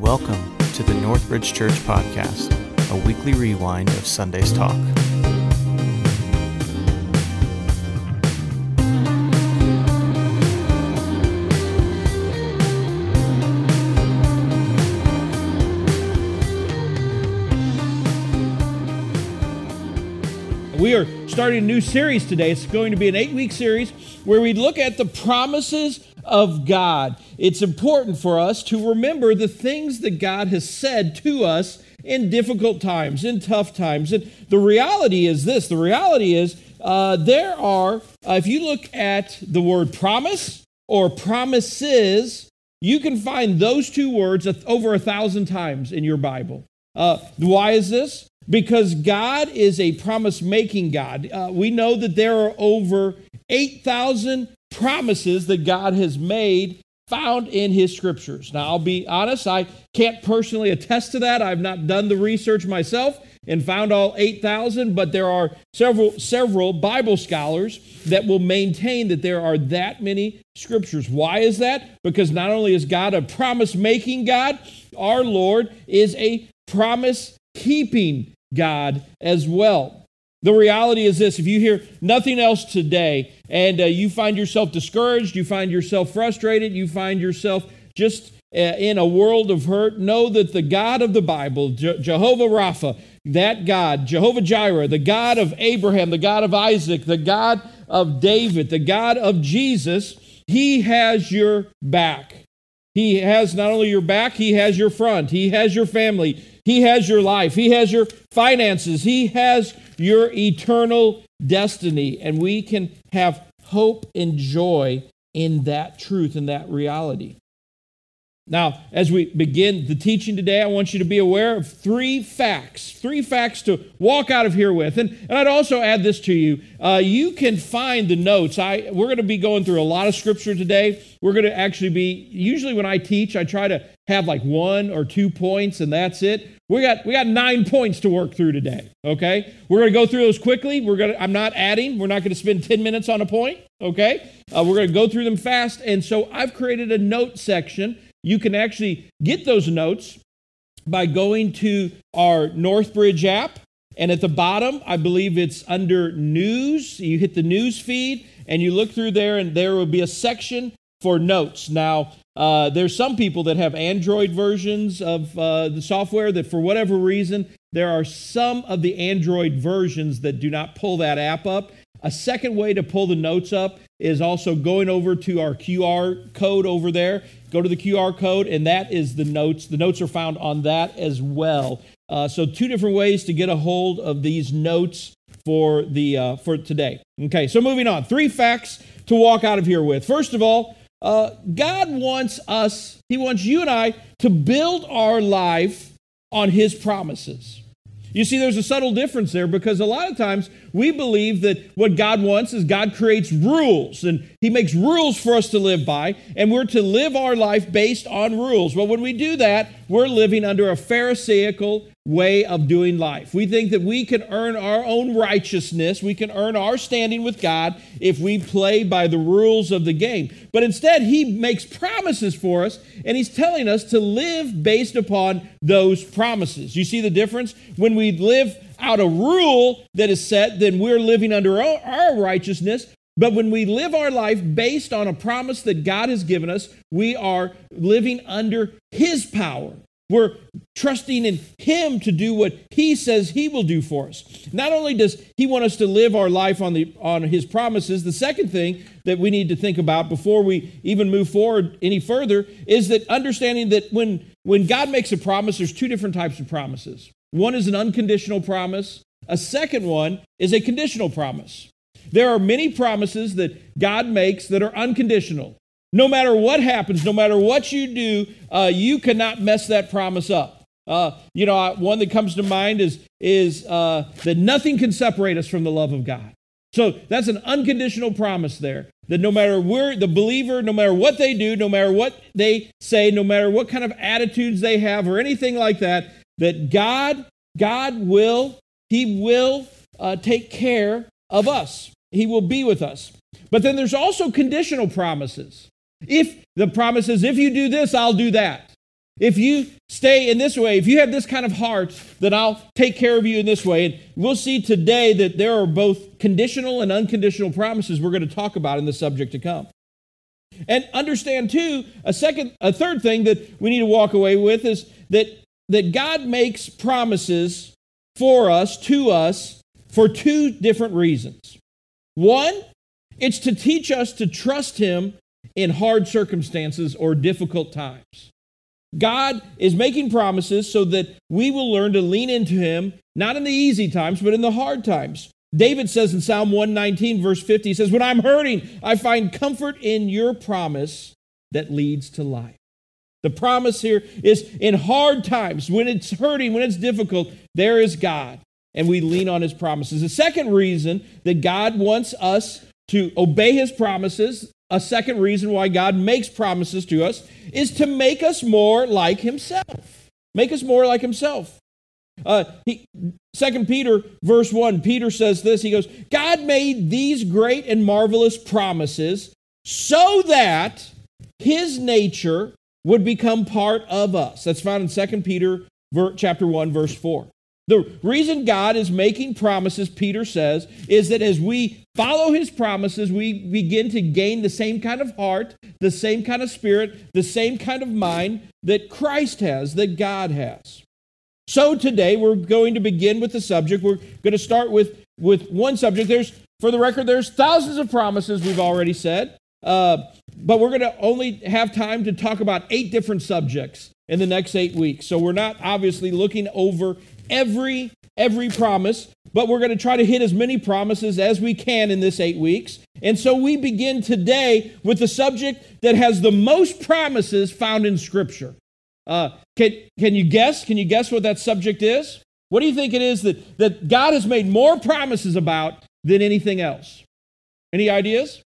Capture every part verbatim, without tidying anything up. Welcome to the Northridge Church Podcast, a weekly rewind of Sunday's talk. We are starting a new series today. It's going to be an eight-week series where we look at the promises of God. It's important for us to remember the things that God has said to us in difficult times, in tough times. And the reality is this. The reality is uh, there are, uh, if you look at the word promise or promises, you can find those two words over a thousand times in your Bible. Uh, why is this? Because God is a promise-making God. Uh, we know that there are over eight thousand promises that God has made found in His Scriptures. Now, I'll be honest, I can't personally attest to that. I've not done the research myself and found all eight thousand, but there are several, several Bible scholars that will maintain that there are that many Scriptures. Why is that? Because not only is God a promise-making God, our Lord is a promise-keeping God as well. The reality is this, if you hear nothing else today and uh, you find yourself discouraged, you find yourself frustrated, you find yourself just uh, in a world of hurt, know that the God of the Bible, Je- Jehovah Rapha, that God, Jehovah Jireh, the God of Abraham, the God of Isaac, the God of David, the God of Jesus, He has your back. He has not only your back, He has your front, He has your family, He has your life. He has your finances. He has your eternal destiny. And we can have hope and joy in that truth, in that reality. Now, as we begin the teaching today, I want you to be aware of three facts, three facts to walk out of here with. And, and I'd also add this to you. Uh, you can find the notes. I We're going to be going through a lot of Scripture today. We're going to actually be, usually when I teach, I try to have like one or two points and that's it. We got we got nine points to work through today, okay? We're going to go through those quickly. We're going to, I'm not adding. We're not going to spend ten minutes on a point, okay? Uh, we're going to go through them fast. And so I've created a note section. You can actually get those notes by going to our Northridge app. And at the bottom, I believe it's under news. You hit the news feed and you look through there and there will be a section for notes. Now, Uh, there's some people that have Android versions of uh, the software that for whatever reason, there are some of the Android versions that do not pull that app up. A second way to pull the notes up is also going over to our Q R code over there. Go to the Q R code, and that is the notes. The notes are found on that as well. Uh, so two different ways to get a hold of these notes for the uh, for today. Okay, so moving on. Three facts to walk out of here with. First of all, Uh, God wants us, He wants you and I to build our life on His promises. You see, there's a subtle difference there because a lot of times we believe that what God wants is God creates rules and He makes rules for us to live by, and we're to live our life based on rules. Well, when we do that, we're living under a Pharisaical way of doing life. We think that we can earn our own righteousness, we can earn our standing with God if we play by the rules of the game. But instead, He makes promises for us, and He's telling us to live based upon those promises. You see the difference? When we live out a rule that is set, then we're living under our righteousness. But when we live our life based on a promise that God has given us, we are living under His power. We're trusting in Him to do what He says He will do for us. Not only does He want us to live our life on the on His promises, the second thing that we need to think about before we even move forward any further is that understanding that when, when God makes a promise, there's two different types of promises. One is an unconditional promise. A second one is a conditional promise. There are many promises that God makes that are unconditional. No matter what happens, no matter what you do, uh, you cannot mess that promise up. Uh, you know, one that comes to mind is, is uh, that nothing can separate us from the love of God. So that's an unconditional promise there, that no matter where the believer, no matter what they do, no matter what they say, no matter what kind of attitudes they have or anything like that, that God, God will, He will uh, take care of us. He will be with us. But then there's also conditional promises. If the promise is, if you do this, I'll do that. If you stay in this way, if you have this kind of heart, then I'll take care of you in this way. And we'll see today that there are both conditional and unconditional promises we're going to talk about in the subject to come. And understand too, a second, a third thing that we need to walk away with is that, that God makes promises for us, to us, for two different reasons. One, it's to teach us to trust Him in hard circumstances or difficult times. God is making promises so that we will learn to lean into Him, not in the easy times, but in the hard times. David says in Psalm one nineteen, verse fifty, he says, "When I'm hurting, I find comfort in your promise that leads to life." The promise here is in hard times, when it's hurting, when it's difficult, there is God, and we lean on His promises. The second reason that God wants us to obey His promises, a second reason why God makes promises to us, is to make us more like Himself. Make us more like Himself. Uh, he, Second Peter verse one, Peter says this, he goes, "God made these great and marvelous promises so that His nature would become part of us." That's found in Second Peter chapter one, verse four. The reason God is making promises, Peter says, is that as we follow His promises, we begin to gain the same kind of heart, the same kind of spirit, the same kind of mind that Christ has, that God has. So today we're going to begin with the subject. We're going to start with, with one subject. There's, for the record, there's thousands of promises we've already said, uh, but we're going to only have time to talk about eight different subjects in the next eight weeks. So we're not obviously looking over every every promise, but we're going to try to hit as many promises as we can in this eight weeks. And so we begin today with the subject that has the most promises found in Scripture. Uh, can can you guess? Can you guess what that subject is? What do you think it is that, that God has made more promises about than anything else? Any ideas?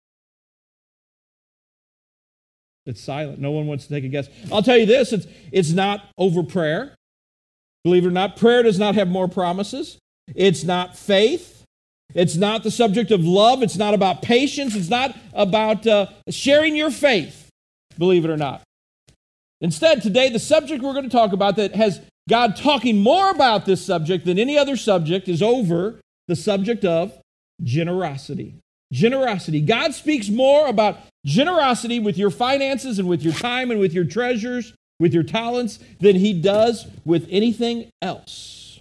It's silent. No one wants to take a guess. I'll tell you this, it's it's not over prayer. Believe it or not, prayer does not have more promises. It's not faith. It's not the subject of love. It's not about patience. It's not about uh, sharing your faith, believe it or not. Instead, today, the subject we're going to talk about that has God talking more about this subject than any other subject is over the subject of generosity. Generosity. God speaks more about generosity with your finances and with your time and with your treasures, with your talents, than He does with anything else.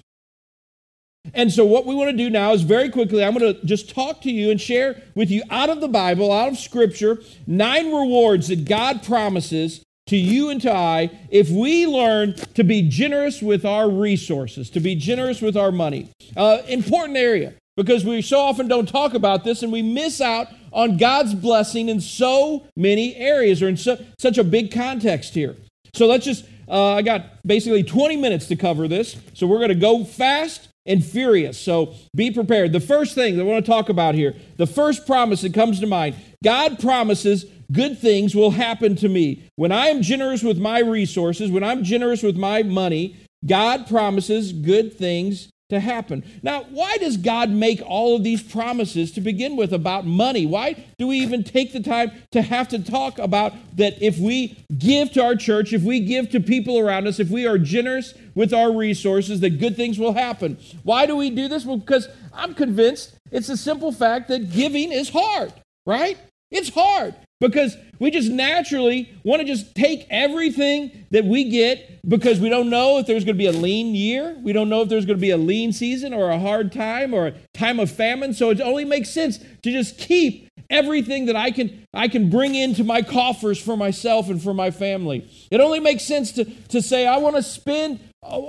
And so what we want to do now is very quickly, I'm going to just talk to you and share with you out of the Bible, out of Scripture, nine rewards that God promises to you and to I if we learn to be generous with our resources, to be generous with our money. Uh, important area, because we so often don't talk about this and we miss out on God's blessing in so many areas or in so, such a big context here. So let's just, uh, I got basically twenty minutes to cover this, so we're going to go fast and furious, so be prepared. The first thing that I want to talk about here, the first promise that comes to mind, God promises good things will happen to me. When I am generous with my resources, when I'm generous with my money, God promises good things to happen. Now, why does God make all of these promises to begin with about money? Why do we even take the time to have to talk about that if we give to our church, if we give to people around us, if we are generous with our resources, that good things will happen? Why do we do this? Well, because I'm convinced it's the simple fact that giving is hard, right? It's hard because we just naturally want to just take everything that we get because we don't know if there's going to be a lean year. We don't know if there's going to be a lean season or a hard time or a time of famine. So it only makes sense to just keep everything that I can I can bring into my coffers for myself and for my family. It only makes sense to, to say, I want to spend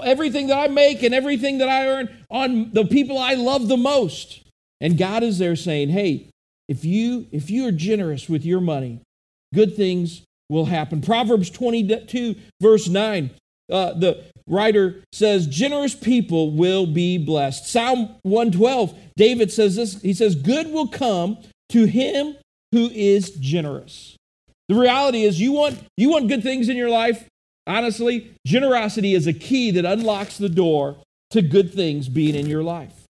everything that I make and everything that I earn on the people I love the most. And God is there saying, hey, If you if you are generous with your money, good things will happen. Proverbs twenty-two, verse nine, uh, the writer says, generous people will be blessed. Psalm one twelve, David says this, he says, good will come to him who is generous. The reality is you want, you want good things in your life? Honestly, generosity is a key that unlocks the door to good things being in your life.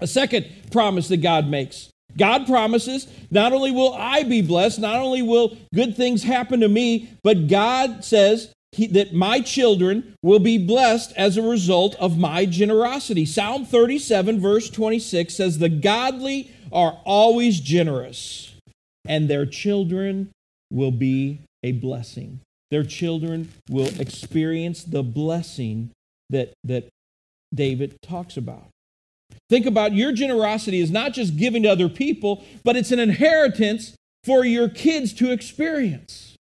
A second promise that God makes. God promises, not only will I be blessed, not only will good things happen to me, but God says He, that my children will be blessed as a result of my generosity. Psalm thirty-seven, verse twenty-six says, the godly are always generous, and their children will be a blessing. Their children will experience the blessing that, that David talks about. Think about your generosity is not just giving to other people, but it's an inheritance for your kids to experience.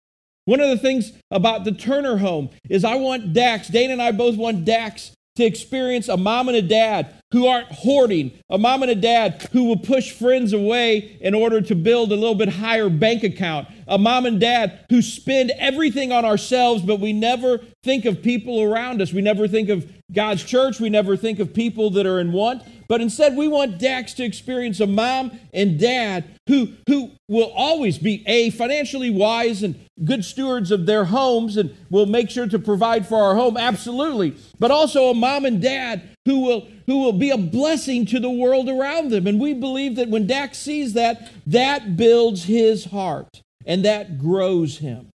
One of the things about the Turner home is I want Dax, Dana and I both want Dax to experience a mom and a dad who aren't hoarding, a mom and a dad who will push friends away in order to build a little bit higher bank account, a mom and dad who spend everything on ourselves, but we never think of people around us. We never think of God's church. We never think of people that are in want. But instead, we want Dax to experience a mom and dad who, who will always be, A, financially wise and good stewards of their homes and will make sure to provide for our home, absolutely. But also a mom and dad who will, who will be a blessing to the world around them. And we believe that when Dax sees that, that builds his heart and that grows him.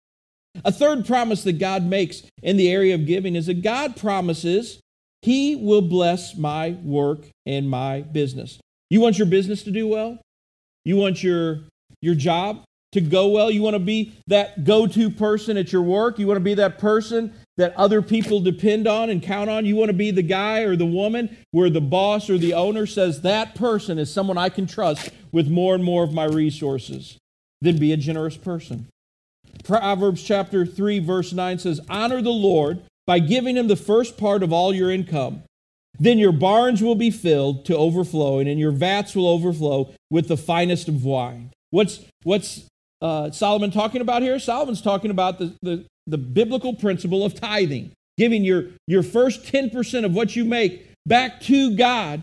A third promise that God makes in the area of giving is that God promises He will bless my work and my business. You want your business to do well? You want your, your job to go well? You want to be that go-to person at your work? You want to be that person that other people depend on and count on? You want to be the guy or the woman where the boss or the owner says, that person is someone I can trust with more and more of my resources? Then be a generous person. Proverbs chapter three, verse nine says, honor the Lord by giving Him the first part of all your income. Then your barns will be filled to overflowing, and your vats will overflow with the finest of wine. What's what's uh, Solomon talking about here? Solomon's talking about the, the, the biblical principle of tithing, giving your, your first ten percent of what you make back to God.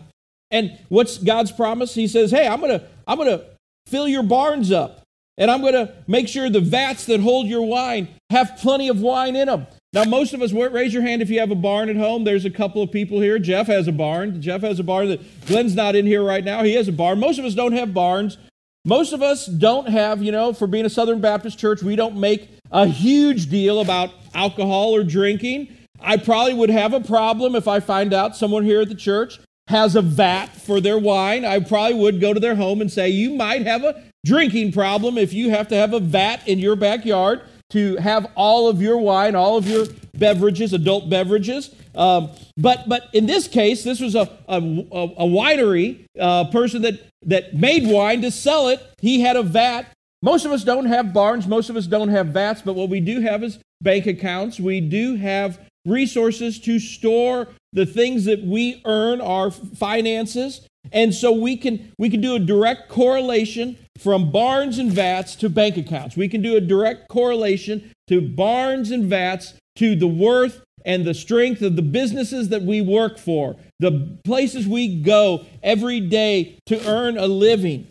And what's God's promise? He says, hey, I'm gonna I'm gonna fill your barns up, and I'm gonna make sure the vats that hold your wine have plenty of wine in them. Now, most of us, raise your hand if you have a barn at home. There's a couple of people here. Jeff has a barn. Jeff has a barn. That Glenn's not in here right now. He has a barn. Most of us don't have barns. Most of us don't have, you know, for being a Southern Baptist church, we don't make a huge deal about alcohol or drinking. I probably would have a problem if I find out someone here at the church has a vat for their wine. I probably would go to their home and say, you might have a drinking problem if you have to have a vat in your backyard to have all of your wine, all of your beverages, adult beverages. Um, but but in this case, this was a, a, a winery, uh, person that, that made wine to sell it. He had a vat. Most of us don't have barns. Most of us don't have vats. But what we do have is bank accounts. We do have resources to store the things that we earn, our finances. And so we can we can do a direct correlation from barns and vats to bank accounts. We can do a direct correlation to barns and vats to the worth and the strength of the businesses that we work for, the places we go every day to earn a living.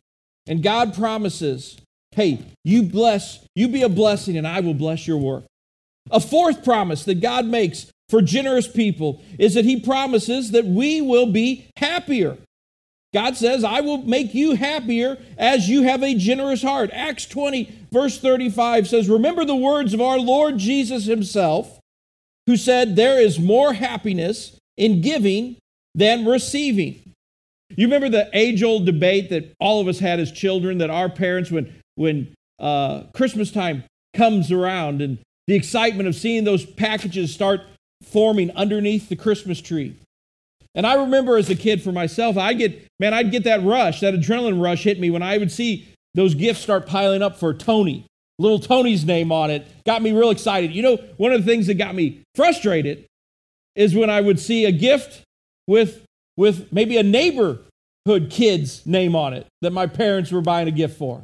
And God promises, hey, you bless, you be a blessing, and I will bless your work. A fourth promise that God makes for generous people is that He promises that we will be happier. God says, I will make you happier as you have a generous heart. Acts twenty, verse thirty-five says, remember the words of our Lord Jesus Himself, who said, there is more happiness in giving than receiving. You remember the age-old debate that all of us had as children, that our parents, when, when uh, Christmas time comes around and the excitement of seeing those packages start forming underneath the Christmas tree. And I remember as a kid for myself, I get, man, I'd get that rush, that adrenaline rush hit me when I would see those gifts start piling up for Tony. Little Tony's name on it got me real excited. You know, one of the things that got me frustrated is when I would see a gift with, with maybe a neighborhood kid's name on it that my parents were buying a gift for.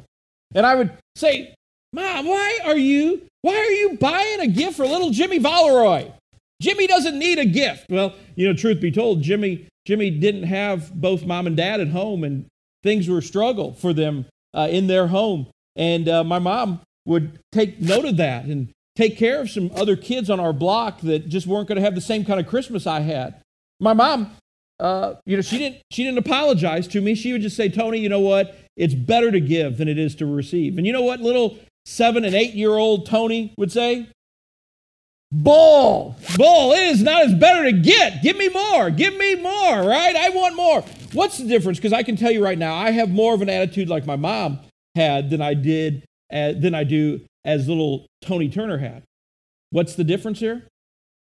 And I would say, Mom, why are you, why are you buying a gift for little Jimmy Valeroy? Jimmy doesn't need a gift. Well, you know, truth be told, Jimmy Jimmy didn't have both mom and dad at home, and things were a struggle for them uh, in their home. And uh, my mom would take note of that and take care of some other kids on our block that just weren't going to have the same kind of Christmas I had. My mom, uh, you know, she didn't she didn't apologize to me. She would just say, Tony, you know what? It's better to give than it is to receive. And you know what little seven and eight year old Tony would say? Ball. Ball is not as better to get. Give me more. Give me more, right? I want more. What's the difference? Because I can tell you right now, I have more of an attitude like my mom had than I did, as, than I do as little Tony Turner had. What's the difference here?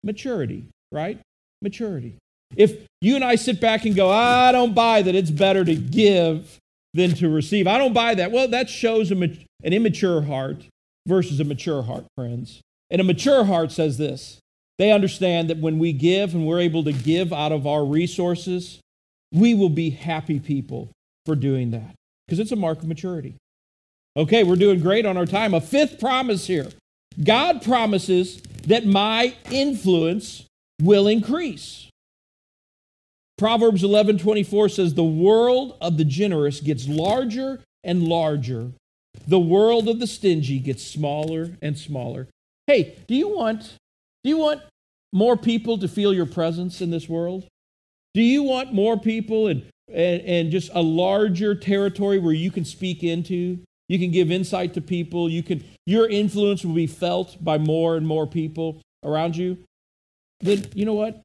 Maturity, right? Maturity. If you and I sit back and go, I don't buy that it's better to give than to receive. I don't buy that. Well, that shows a mat- an immature heart versus a mature heart, friends. And a mature heart says this. They understand that when we give and we're able to give out of our resources, we will be happy people for doing that because it's a mark of maturity. Okay, we're doing great on our time. A fifth promise here. God promises that my influence will increase. Proverbs eleven twenty-four says, the world of the generous gets larger and larger. The world of the stingy gets smaller and smaller. Hey, do you want do you want more people to feel your presence in this world? Do you want more people and, and, and just a larger territory where you can speak into? You can give insight to people. You can your influence will be felt by more and more people around you. Then you know what?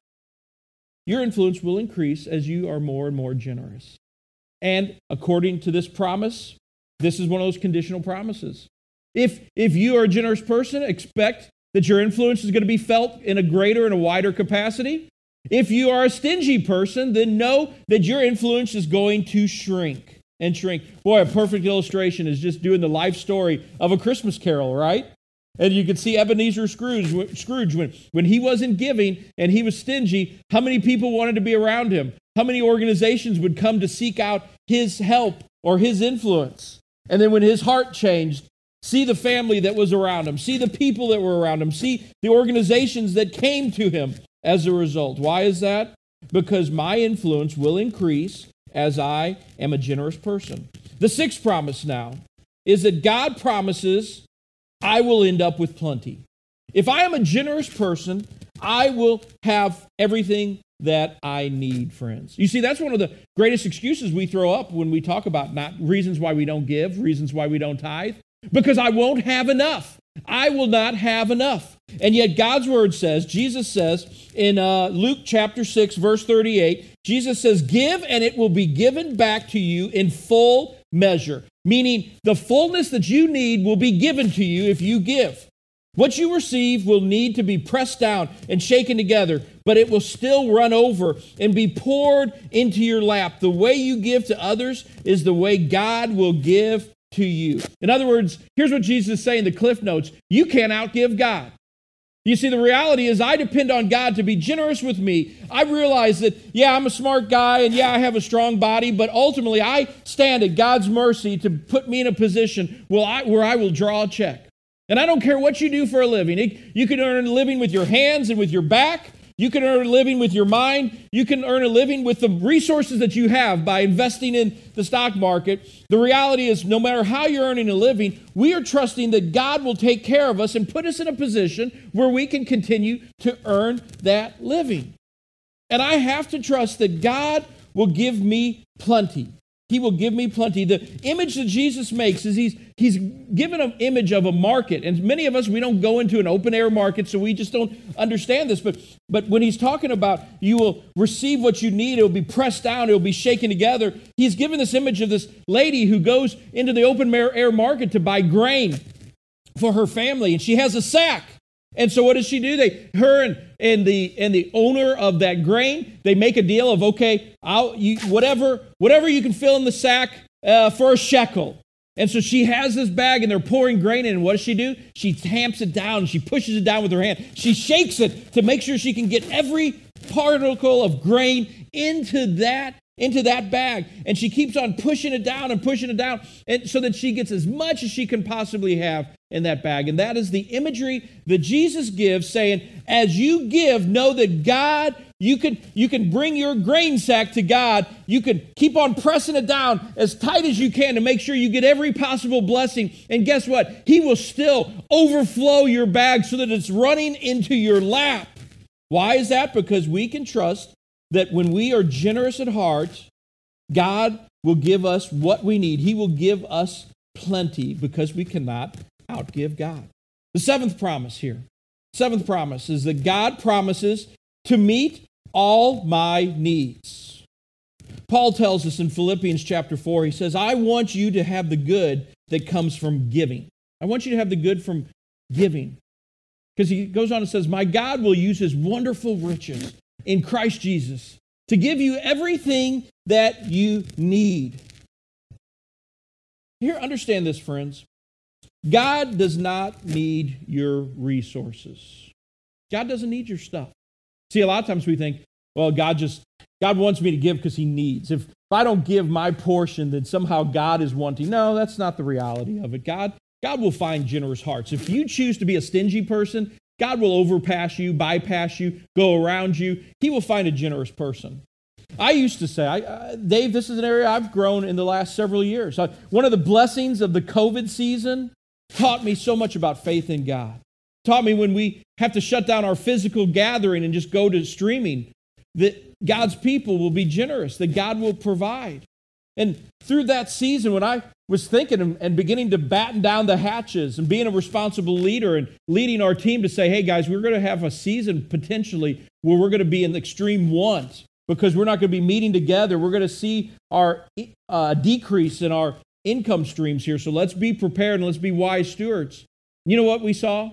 Your influence will increase as you are more and more generous. And according to this promise, this is one of those conditional promises. If if you are a generous person, expect that your influence is going to be felt in a greater and a wider capacity. If you are a stingy person, then know that your influence is going to shrink and shrink. Boy, a perfect illustration is just doing the life story of A Christmas Carol, right? And you can see Ebenezer Scrooge, Scrooge when, when he wasn't giving and he was stingy, how many people wanted to be around him? How many organizations would come to seek out his help or his influence? And then when his heart changed, see the family that was around him. See the people that were around him. See the organizations that came to him as a result. Why is that? Because my influence will increase as I am a generous person. The sixth promise now is that God promises I will end up with plenty. If I am a generous person, I will have everything that I need, friends. You see, that's one of the greatest excuses we throw up when we talk about not reasons why we don't give, reasons why we don't tithe. Because I won't have enough. I will not have enough. And yet God's word says, Jesus says in uh, Luke chapter six, verse thirty-eight, Jesus says, give and it will be given back to you in full measure. Meaning the fullness that you need will be given to you if you give. What you receive will need to be pressed down and shaken together, but it will still run over and be poured into your lap. The way you give to others is the way God will give to you. In other words, here's what Jesus is saying, the Cliff Notes. You can't outgive God. You see, the reality is I depend on God to be generous with me. I realize that, yeah, I'm a smart guy, and yeah, I have a strong body, but ultimately I stand at God's mercy to put me in a position where I, where I will draw a check. And I don't care what you do for a living. You can earn a living with your hands and with your back. You can earn a living with your mind. You can earn a living with the resources that you have by investing in the stock market. The reality is, no matter how you're earning a living, we are trusting that God will take care of us and put us in a position where we can continue to earn that living. And I have to trust that God will give me plenty. He will give me plenty. The image that Jesus makes is he's he's given an image of a market. And many of us, we don't go into an open-air market, so we just don't understand this. But, but when he's talking about you will receive what you need, it will be pressed down, it will be shaken together, he's given this image of this lady who goes into the open-air market to buy grain for her family, and she has a sack. And so what does she do? They, her and, and the and the owner of that grain, they make a deal of, okay, I'll you, whatever whatever you can fill in the sack uh, for a shekel. And so she has this bag, and they're pouring grain in. And what does she do? She tamps it down. She pushes it down with her hand. She shakes it to make sure she can get every particle of grain into that into that bag. And she keeps on pushing it down and pushing it down and so that she gets as much as she can possibly have in that bag. And that is the imagery that Jesus gives, saying, as you give, know that God, you can, you can bring your grain sack to God. You can keep on pressing it down as tight as you can to make sure you get every possible blessing. And guess what? He will still overflow your bag so that it's running into your lap. Why is that? Because we can trust that when we are generous at heart, God will give us what we need. He will give us plenty because we cannot outgive God. The seventh promise here Seventh promise is that God promises to meet all my needs. Paul tells us in Philippians chapter four, he says, I want you to have the good that comes from giving. I want you to have the good from giving. Because he goes on and says, my God will use his wonderful riches in Christ Jesus to give you everything that you need. Here, understand this, friends. God does not need your resources. God doesn't need your stuff. See, a lot of times we think, well, God just, God wants me to give because he needs. If, if I don't give my portion, then somehow God is wanting. No, that's not the reality of it. God, God will find generous hearts. If you choose to be a stingy person, God will overpass you, bypass you, go around you. He will find a generous person. I used to say, I, uh, Dave, this is an area I've grown in the last several years. I, one of the blessings of the COVID season taught me so much about faith in God. Taught me when we have to shut down our physical gathering and just go to streaming, that God's people will be generous, that God will provide. And through that season, when I was thinking and beginning to batten down the hatches and being a responsible leader and leading our team to say, hey, guys, we're going to have a season potentially where we're going to be in extreme want because we're not going to be meeting together. We're going to see our uh, decrease in our income streams here. So let's be prepared and let's be wise stewards. You know what we saw?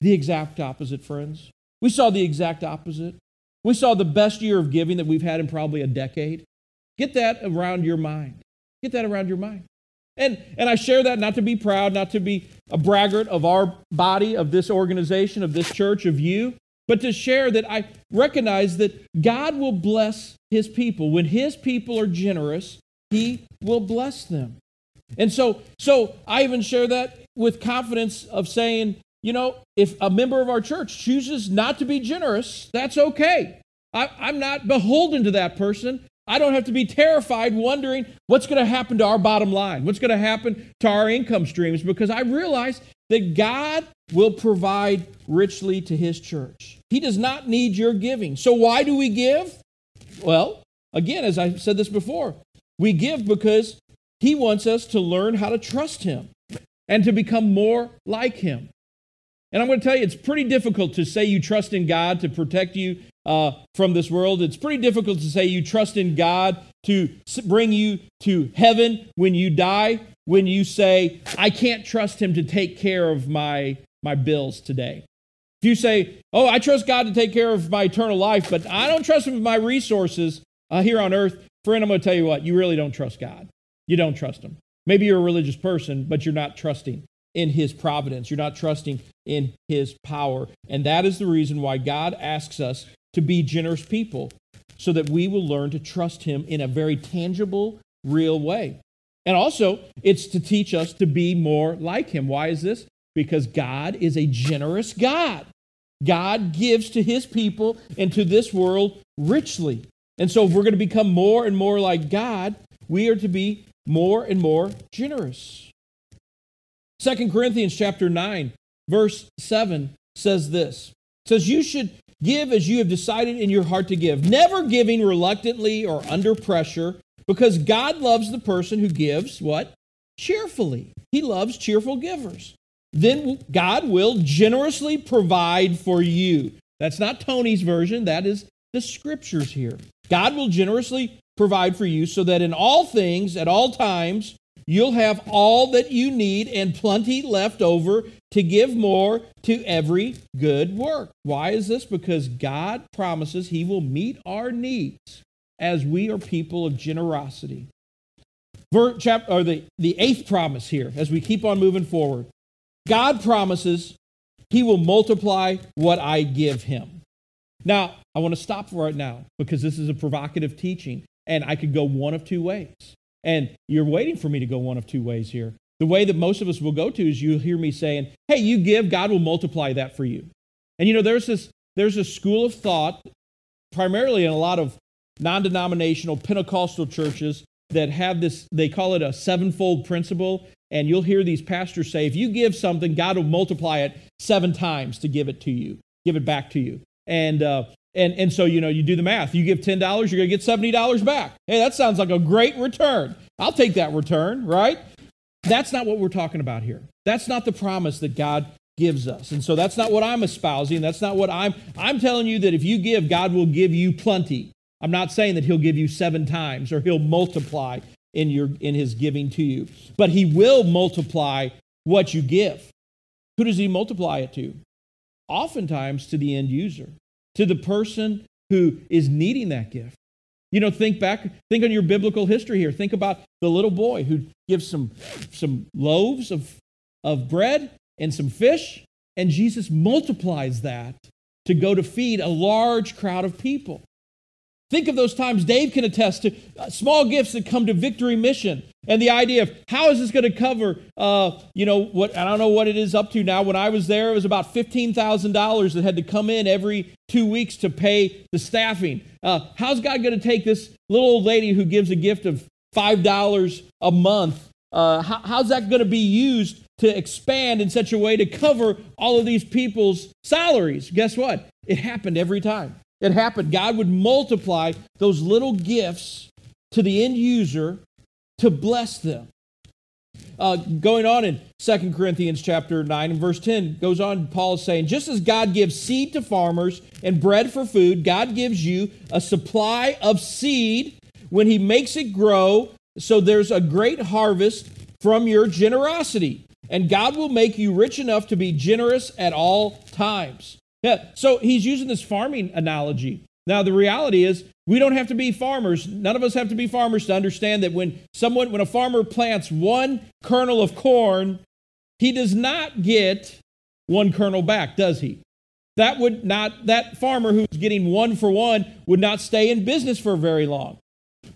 The exact opposite, friends. We saw the exact opposite. We saw the best year of giving that we've had in probably a decade. Get that around your mind. Get that around your mind. And and I share that not to be proud, not to be a braggart of our body, of this organization, of this church, of you, but to share that I recognize that God will bless his people. When his people are generous, he will bless them. And so, so I even share that with confidence of saying, you know, if a member of our church chooses not to be generous, that's okay. I, I'm not beholden to that person. I don't have to be terrified wondering what's going to happen to our bottom line, what's going to happen to our income streams, because I realize that God will provide richly to his church. He does not need your giving. So why do we give? Well, again, as I said this before, we give because he wants us to learn how to trust him and to become more like him. And I'm going to tell you, it's pretty difficult to say you trust in God to protect you uh, from this world. It's pretty difficult to say you trust in God to bring you to heaven when you die, when you say, I can't trust him to take care of my, my bills today. If you say, oh, I trust God to take care of my eternal life, but I don't trust him with my resources uh, here on earth, friend, I'm going to tell you what, you really don't trust God. You don't trust him. Maybe you're a religious person, but you're not trusting in his providence. You're not trusting in his power. And that is the reason why God asks us to be generous people, so that we will learn to trust him in a very tangible, real way. And also, it's to teach us to be more like him. Why is this? Because God is a generous God. God gives to his people and to this world richly. And so if we're going to become more and more like God, we are to be more and more generous. Second Corinthians chapter nine, verse seven says this. It says, you should give as you have decided in your heart to give, never giving reluctantly or under pressure, because God loves the person who gives, what? Cheerfully. He loves cheerful givers. Then God will generously provide for you. That's not Tony's version. That is the scriptures here. God will generously provide for you so that in all things, at all times, you'll have all that you need and plenty left over to give more to every good work. Why is this? Because God promises he will meet our needs as we are people of generosity. Ver, chap, or the, the eighth promise here, as we keep on moving forward. God promises he will multiply what I give him. Now, I want to stop right now because this is a provocative teaching and I could go one of two ways. And you're waiting for me to go one of two ways here. The way that most of us will go to is you hear me saying, hey, you give, God will multiply that for you. And you know, there's this there's a school of thought, primarily in a lot of non-denominational Pentecostal churches that have this, they call it a sevenfold principle. And you'll hear these pastors say, if you give something, God will multiply it seven times to give it to you, give it back to you. And uh And and so, you know, you do the math. You give ten dollars, you're going to get seventy dollars back. Hey, that sounds like a great return. I'll take that return, right? That's not what we're talking about here. That's not the promise that God gives us. And so that's not what I'm espousing. That's not what I'm, I'm telling you that if you give, God will give you plenty. I'm not saying that he'll give you seven times or he'll multiply in your, in his giving to you, but he will multiply what you give. Who does he multiply it to? Oftentimes to the end user, to the person who is needing that gift. You know, think back, think on your biblical history here. Think about the little boy who gives some, some loaves of, of bread and some fish, and Jesus multiplies that to go to feed a large crowd of people. Think of those times. Dave can attest to small gifts that come to Victory Mission, and the idea of how is this going to cover, uh, you know, what I don't know what it is up to now. When I was there, it was about fifteen thousand dollars that had to come in every two weeks to pay the staffing. Uh, how's God going to take this little old lady who gives a gift of five dollars a month? Uh, how, how's that going to be used to expand in such a way to cover all of these people's salaries? Guess what? It happened every time. It happened. God would multiply those little gifts to the end user to bless them. Uh, going on in Second Corinthians chapter nine and verse ten goes on, Paul is saying, just as God gives seed to farmers and bread for food, God gives you a supply of seed when he makes it grow, so there's a great harvest from your generosity. And God will make you rich enough to be generous at all times. Yeah, so he's using this farming analogy. Now, the reality is we don't have to be farmers. None of us have to be farmers to understand that when someone, when a farmer plants one kernel of corn, he does not get one kernel back, does he? That would not, that farmer who's getting one for one would not stay in business for very long.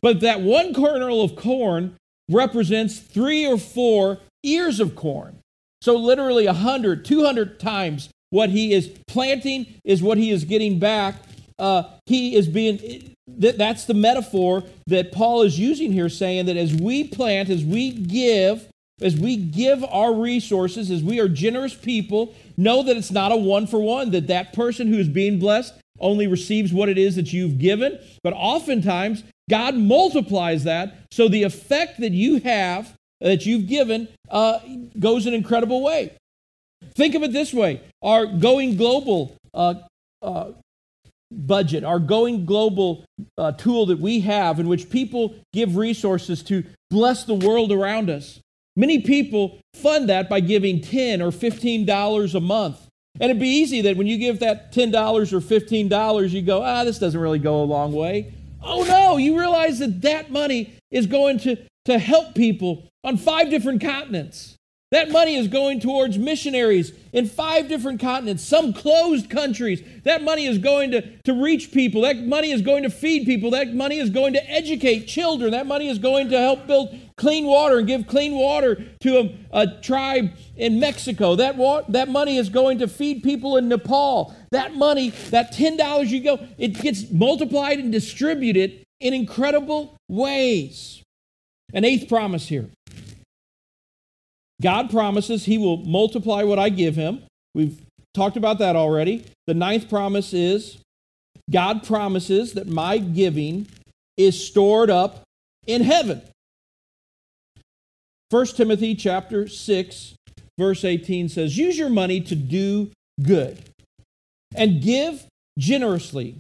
But that one kernel of corn represents three or four ears of corn. So literally one hundred, two hundred times what he is planting is what he is getting back. Uh, he is being, th- that's the metaphor that Paul is using here, saying that as we plant, as we give, as we give our resources, as we are generous people, know that it's not a one for one, that that person who is being blessed only receives what it is that you've given. But oftentimes, God multiplies that. So the effect that you have, that you've given, uh, goes an incredible way. Think of it this way. Our Going Global uh, uh, budget, our Going Global uh, tool that we have in which people give resources to bless the world around us. Many people fund that by giving ten dollars or fifteen dollars a month. And it'd be easy that when you give that ten dollars or fifteen dollars, you go, ah, this doesn't really go a long way. Oh, no, you realize that that money is going to, to help people on five different continents. That money is going towards missionaries in five different continents, some closed countries. That money is going to, to reach people. That money is going to feed people. That money is going to educate children. That money is going to help build clean water and give clean water to a, a tribe in Mexico. That wa- that money is going to feed people in Nepal. That money, that ten dollars you go, it gets multiplied and distributed in incredible ways. An eighth promise here. God promises he will multiply what I give him. We've talked about that already. The ninth promise is God promises that my giving is stored up in heaven. First Timothy chapter six, verse eighteen says, use your money to do good and give generously,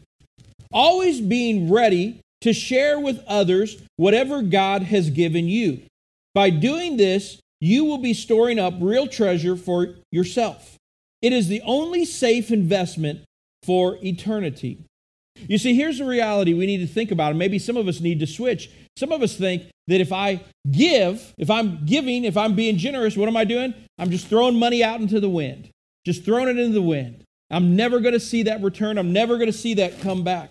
always being ready to share with others whatever God has given you. By doing this, you will be storing up real treasure for yourself. It is the only safe investment for eternity. You see, here's the reality we need to think about, and maybe some of us need to switch. Some of us think that if I give, if I'm giving, if I'm being generous, what am I doing? I'm just throwing money out into the wind, just throwing it into the wind. I'm never going to see that return. I'm never going to see that come back.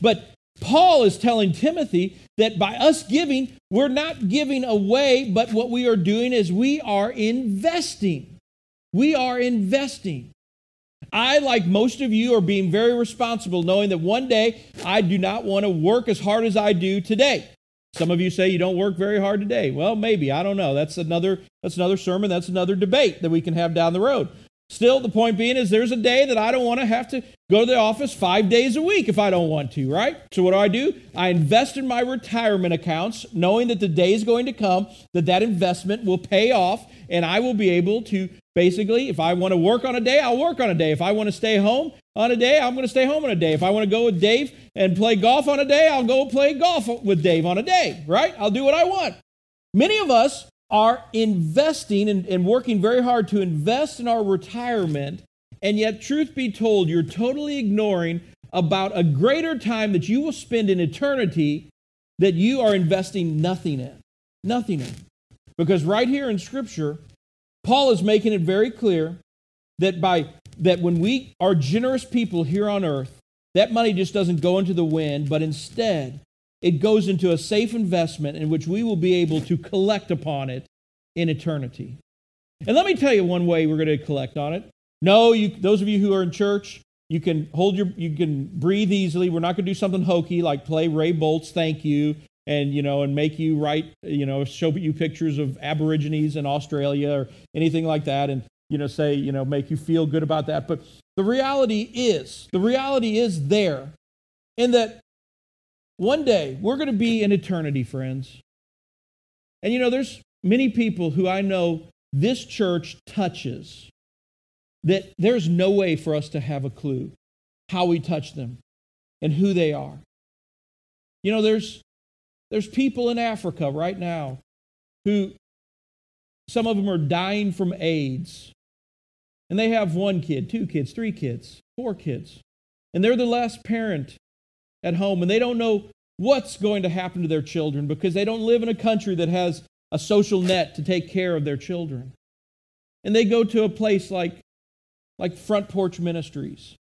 But Paul is telling Timothy that by us giving, we're not giving away, but what we are doing is we are investing. We are investing. I, like most of you, are being very responsible, knowing that one day I do not want to work as hard as I do today. Some of you say you don't work very hard today. Well, maybe. I don't know. That's another, that's another sermon. That's another debate that we can have down the road. Still, the point being is there's a day that I don't want to have to go to the office five days a week if I don't want to, right? So what do I do? I invest in my retirement accounts, knowing that the day is going to come, that that investment will pay off, and I will be able to Basically, if I want to work on a day, I'll work on a day. If I want to stay home on a day, I'm going to stay home on a day. If I want to go with Dave and play golf on a day, I'll go play golf with Dave on a day, right? I'll do what I want. Many of us are investing and, and working very hard to invest in our retirement, and yet, truth be told, you're totally ignoring about a greater time that you will spend in eternity that you are investing nothing in. Nothing in. Because right here in Scripture, Paul is making it very clear that by that when we are generous people here on earth, that money just doesn't go into the wind, but instead it goes into a safe investment in which we will be able to collect upon it in eternity. And let me tell you one way we're going to collect on it. No, you, those of you who are in church, you can hold your, you can breathe easily. We're not going to do something hokey like play Ray Bolt's "Thank You" and you know, and make you write, you know, show you pictures of Aborigines in Australia or anything like that, and you know, say, you know, make you feel good about that. But the reality is, the reality is there, in that one day we're going to be in eternity, friends. And you know, there's many people who I know this church touches that there's no way for us to have a clue how we touch them and who they are. You know, there's There's people in Africa right now who, some of them are dying from AIDS. And they have one kid, two kids, three kids, four kids. And they're the last parent at home. And they don't know what's going to happen to their children because they don't live in a country that has a social net to take care of their children. And they go to a place like, like Front Porch Ministries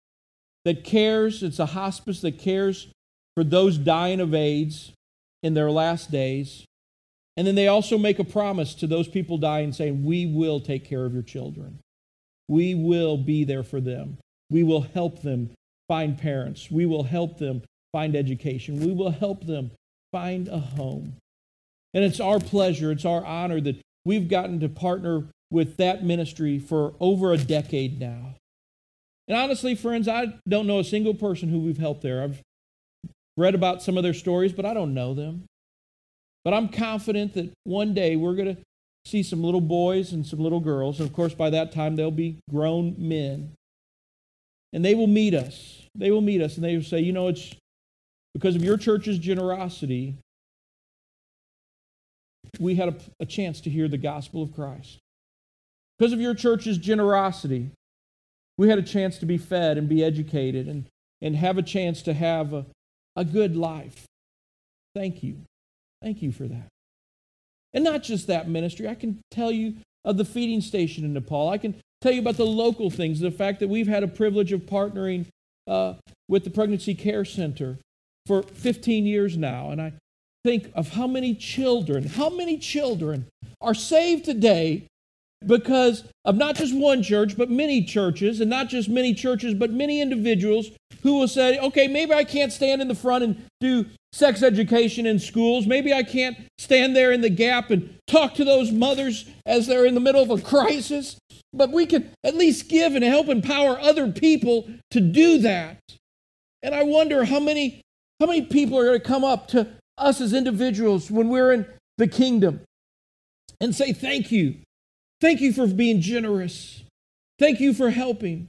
that cares. It's a hospice that cares for those dying of AIDS in their last days. And then they also make a promise to those people dying saying, we will take care of your children. We will be there for them. We will help them find parents. We will help them find education. We will help them find a home. And it's our pleasure, it's our honor that we've gotten to partner with that ministry for over a decade now. And honestly, friends, I don't know a single person who we've helped there. I've read about some of their stories, but I don't know them. But I'm confident that one day we're going to see some little boys and some little girls. And of course, by that time, they'll be grown men. And they will meet us. They will meet us and they will say, you know, it's because of your church's generosity, we had a, a chance to hear the gospel of Christ. Because of your church's generosity, we had a chance to be fed and be educated and, and have a chance to have a A good life. Thank you. Thank you for that. And not just that ministry. I can tell you of the feeding station in Nepal. I can tell you about the local things, the fact that we've had a privilege of partnering uh, with the Pregnancy Care Center for fifteen years now. And I think of how many children, how many children are saved today because of not just one church, but many churches, and not just many churches, but many individuals who will say, okay, maybe I can't stand in the front and do sex education in schools. Maybe I can't stand there in the gap and talk to those mothers as they're in the middle of a crisis, but we can at least give and help empower other people to do that. And I wonder how many, how many people are going to come up to us as individuals when we're in the kingdom and say, thank you. Thank you for being generous. Thank you for helping.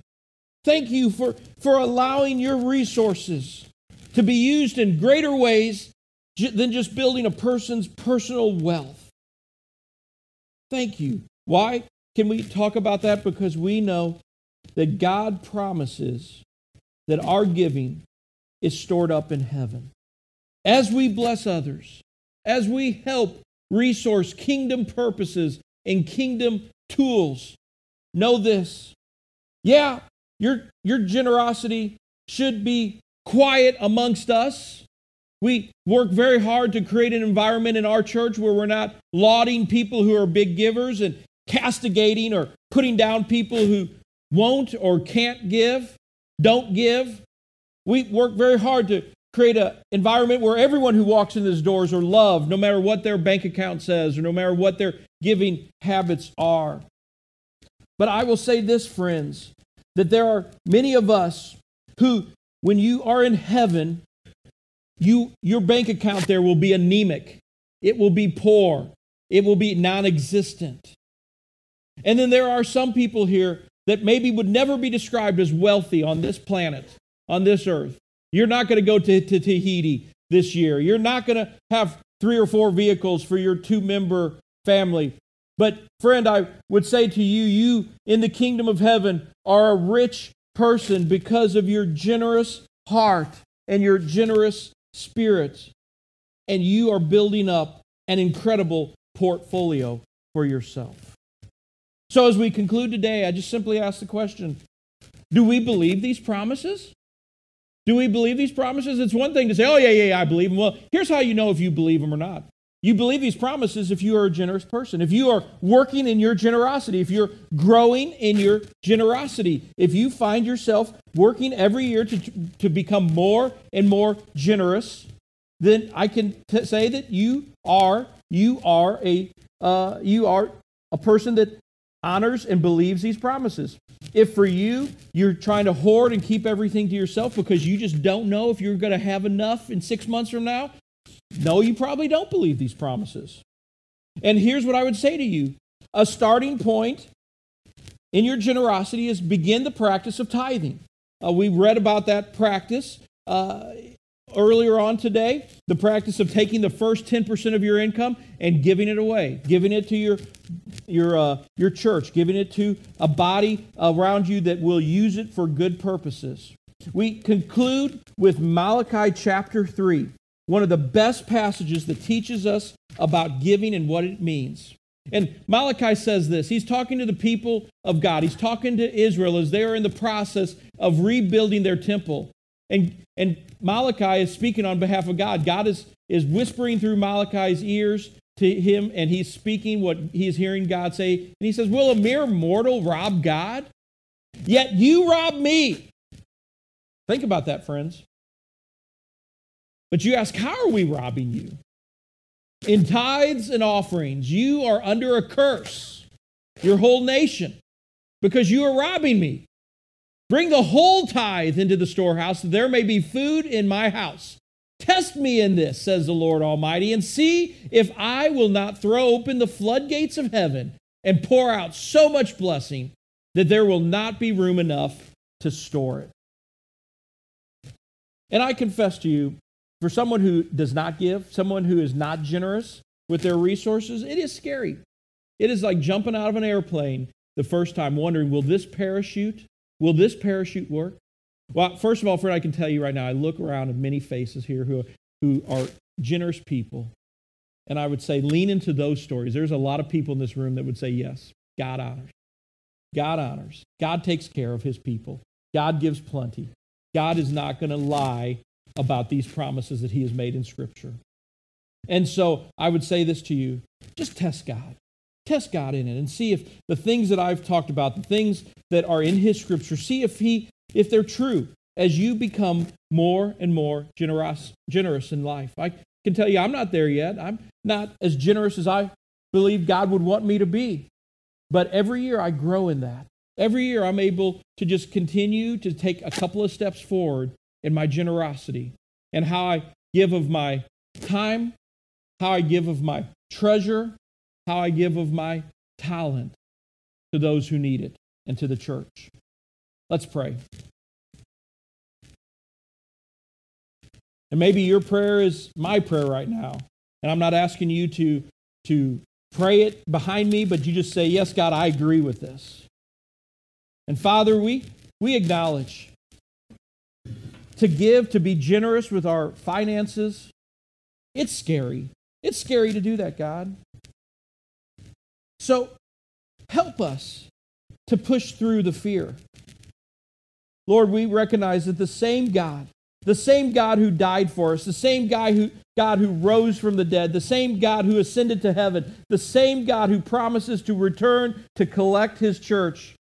Thank you for, for allowing your resources to be used in greater ways than just building a person's personal wealth. Thank you. Why can we talk about that? Because we know that God promises that our giving is stored up in heaven. As we bless others, as we help resource kingdom purposes and kingdom tools, know this. Yeah, your, your generosity should be quiet amongst us. We work very hard to create an environment in our church where we're not lauding people who are big givers and castigating or putting down people who won't or can't give, don't give. We work very hard to create an environment where everyone who walks in these doors are loved, no matter what their bank account says or no matter what their giving habits are. But I will say this, friends, that there are many of us who, when you are in heaven, you your bank account there will be anemic. It will be poor. It will be non-existent. And then there are some people here that maybe would never be described as wealthy on this planet, on this earth. You're not going to go to, to Tahiti this year. You're not going to have three or four vehicles for your two-member family. But friend, I would say to you, you in the kingdom of heaven are a rich person because of your generous heart and your generous spirit. And you are building up an incredible portfolio for yourself. So as we conclude today, I just simply ask the question, do we believe these promises? Do we believe these promises? It's one thing to say, oh, yeah, yeah, yeah, I believe them. Well, here's how you know if you believe them or not. You believe these promises if you are a generous person, if you are working in your generosity, if you're growing in your generosity, if you find yourself working every year to, to become more and more generous, then I can t- say that you are you are a uh, you are a person that honors and believes these promises. If for you, you're trying to hoard and keep everything to yourself because you just don't know if you're going to have enough in six months from now, no, you probably don't believe these promises. And here's what I would say to you. A starting point in your generosity is begin the practice of tithing. Uh, we read about that practice uh, earlier on today, the practice of taking the first ten percent of your income and giving it away, giving it to your your uh, your church, giving it to a body around you that will use it for good purposes. We conclude with Malachi chapter three. One of the best passages that teaches us about giving and what it means. And Malachi says this. He's talking to the people of God. He's talking to Israel as they are in the process of rebuilding their temple. And, and Malachi is speaking on behalf of God. God is, is whispering through Malachi's ears to him, and he's speaking what he's hearing God say. And he says, will a mere mortal rob God? Yet you rob me. Think about that, friends. But you ask, how are we robbing you? In tithes and offerings, you are under a curse, your whole nation, because you are robbing me. Bring the whole tithe into the storehouse, that there may be food in my house. Test me in this, says the Lord Almighty, and see if I will not throw open the floodgates of heaven and pour out so much blessing that there will not be room enough to store it. And I confess to you, for someone who does not give, someone who is not generous with their resources, it is scary. It is like jumping out of an airplane the first time, wondering, will this parachute, will this parachute work? Well, first of all, friend, I can tell you right now, I look around at many faces here who, who are generous people. And I would say, lean into those stories. There's a lot of people in this room that would say, yes, God honors. God honors. God takes care of his people. God gives plenty. God is not going to lie about these promises that he has made in Scripture. And so I would say this to you, just test God. Test God in it and see if the things that I've talked about, the things that are in his Scripture, see if he, if they're true as you become more and more generous, generous in life. I can tell you I'm not there yet. I'm not as generous as I believe God would want me to be. But every year I grow in that. Every year I'm able to just continue to take a couple of steps forward and my generosity, and how I give of my time, how I give of my treasure, how I give of my talent to those who need it and to the church. Let's pray. And maybe your prayer is my prayer right now, and I'm not asking you to, to pray it behind me, but you just say, yes, God, I agree with this. And Father, we, we acknowledge to give, to be generous with our finances, it's scary. It's scary to do that, God. So help us to push through the fear. Lord, we recognize that the same God, the same God who died for us, the same God who, God who rose from the dead, the same God who ascended to heaven, the same God who promises to return to collect his church,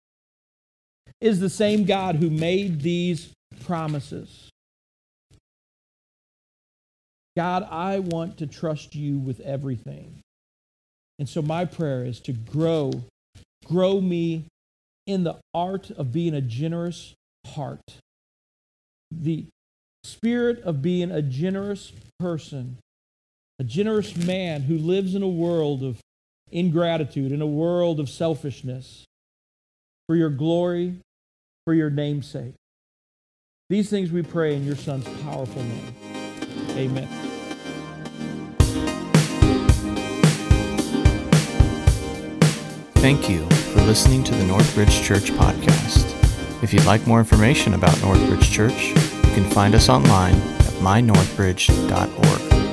is the same God who made these promises. God, I want to trust you with everything. And so my prayer is to grow, grow me in the art of being a generous heart, the spirit of being a generous person, a generous man who lives in a world of ingratitude, in a world of selfishness, for your glory, for your name's sake. These things we pray in your Son's powerful name. Amen. Thank you for listening to the Northridge Church podcast. If you'd like more information about Northridge Church, you can find us online at my northridge dot org.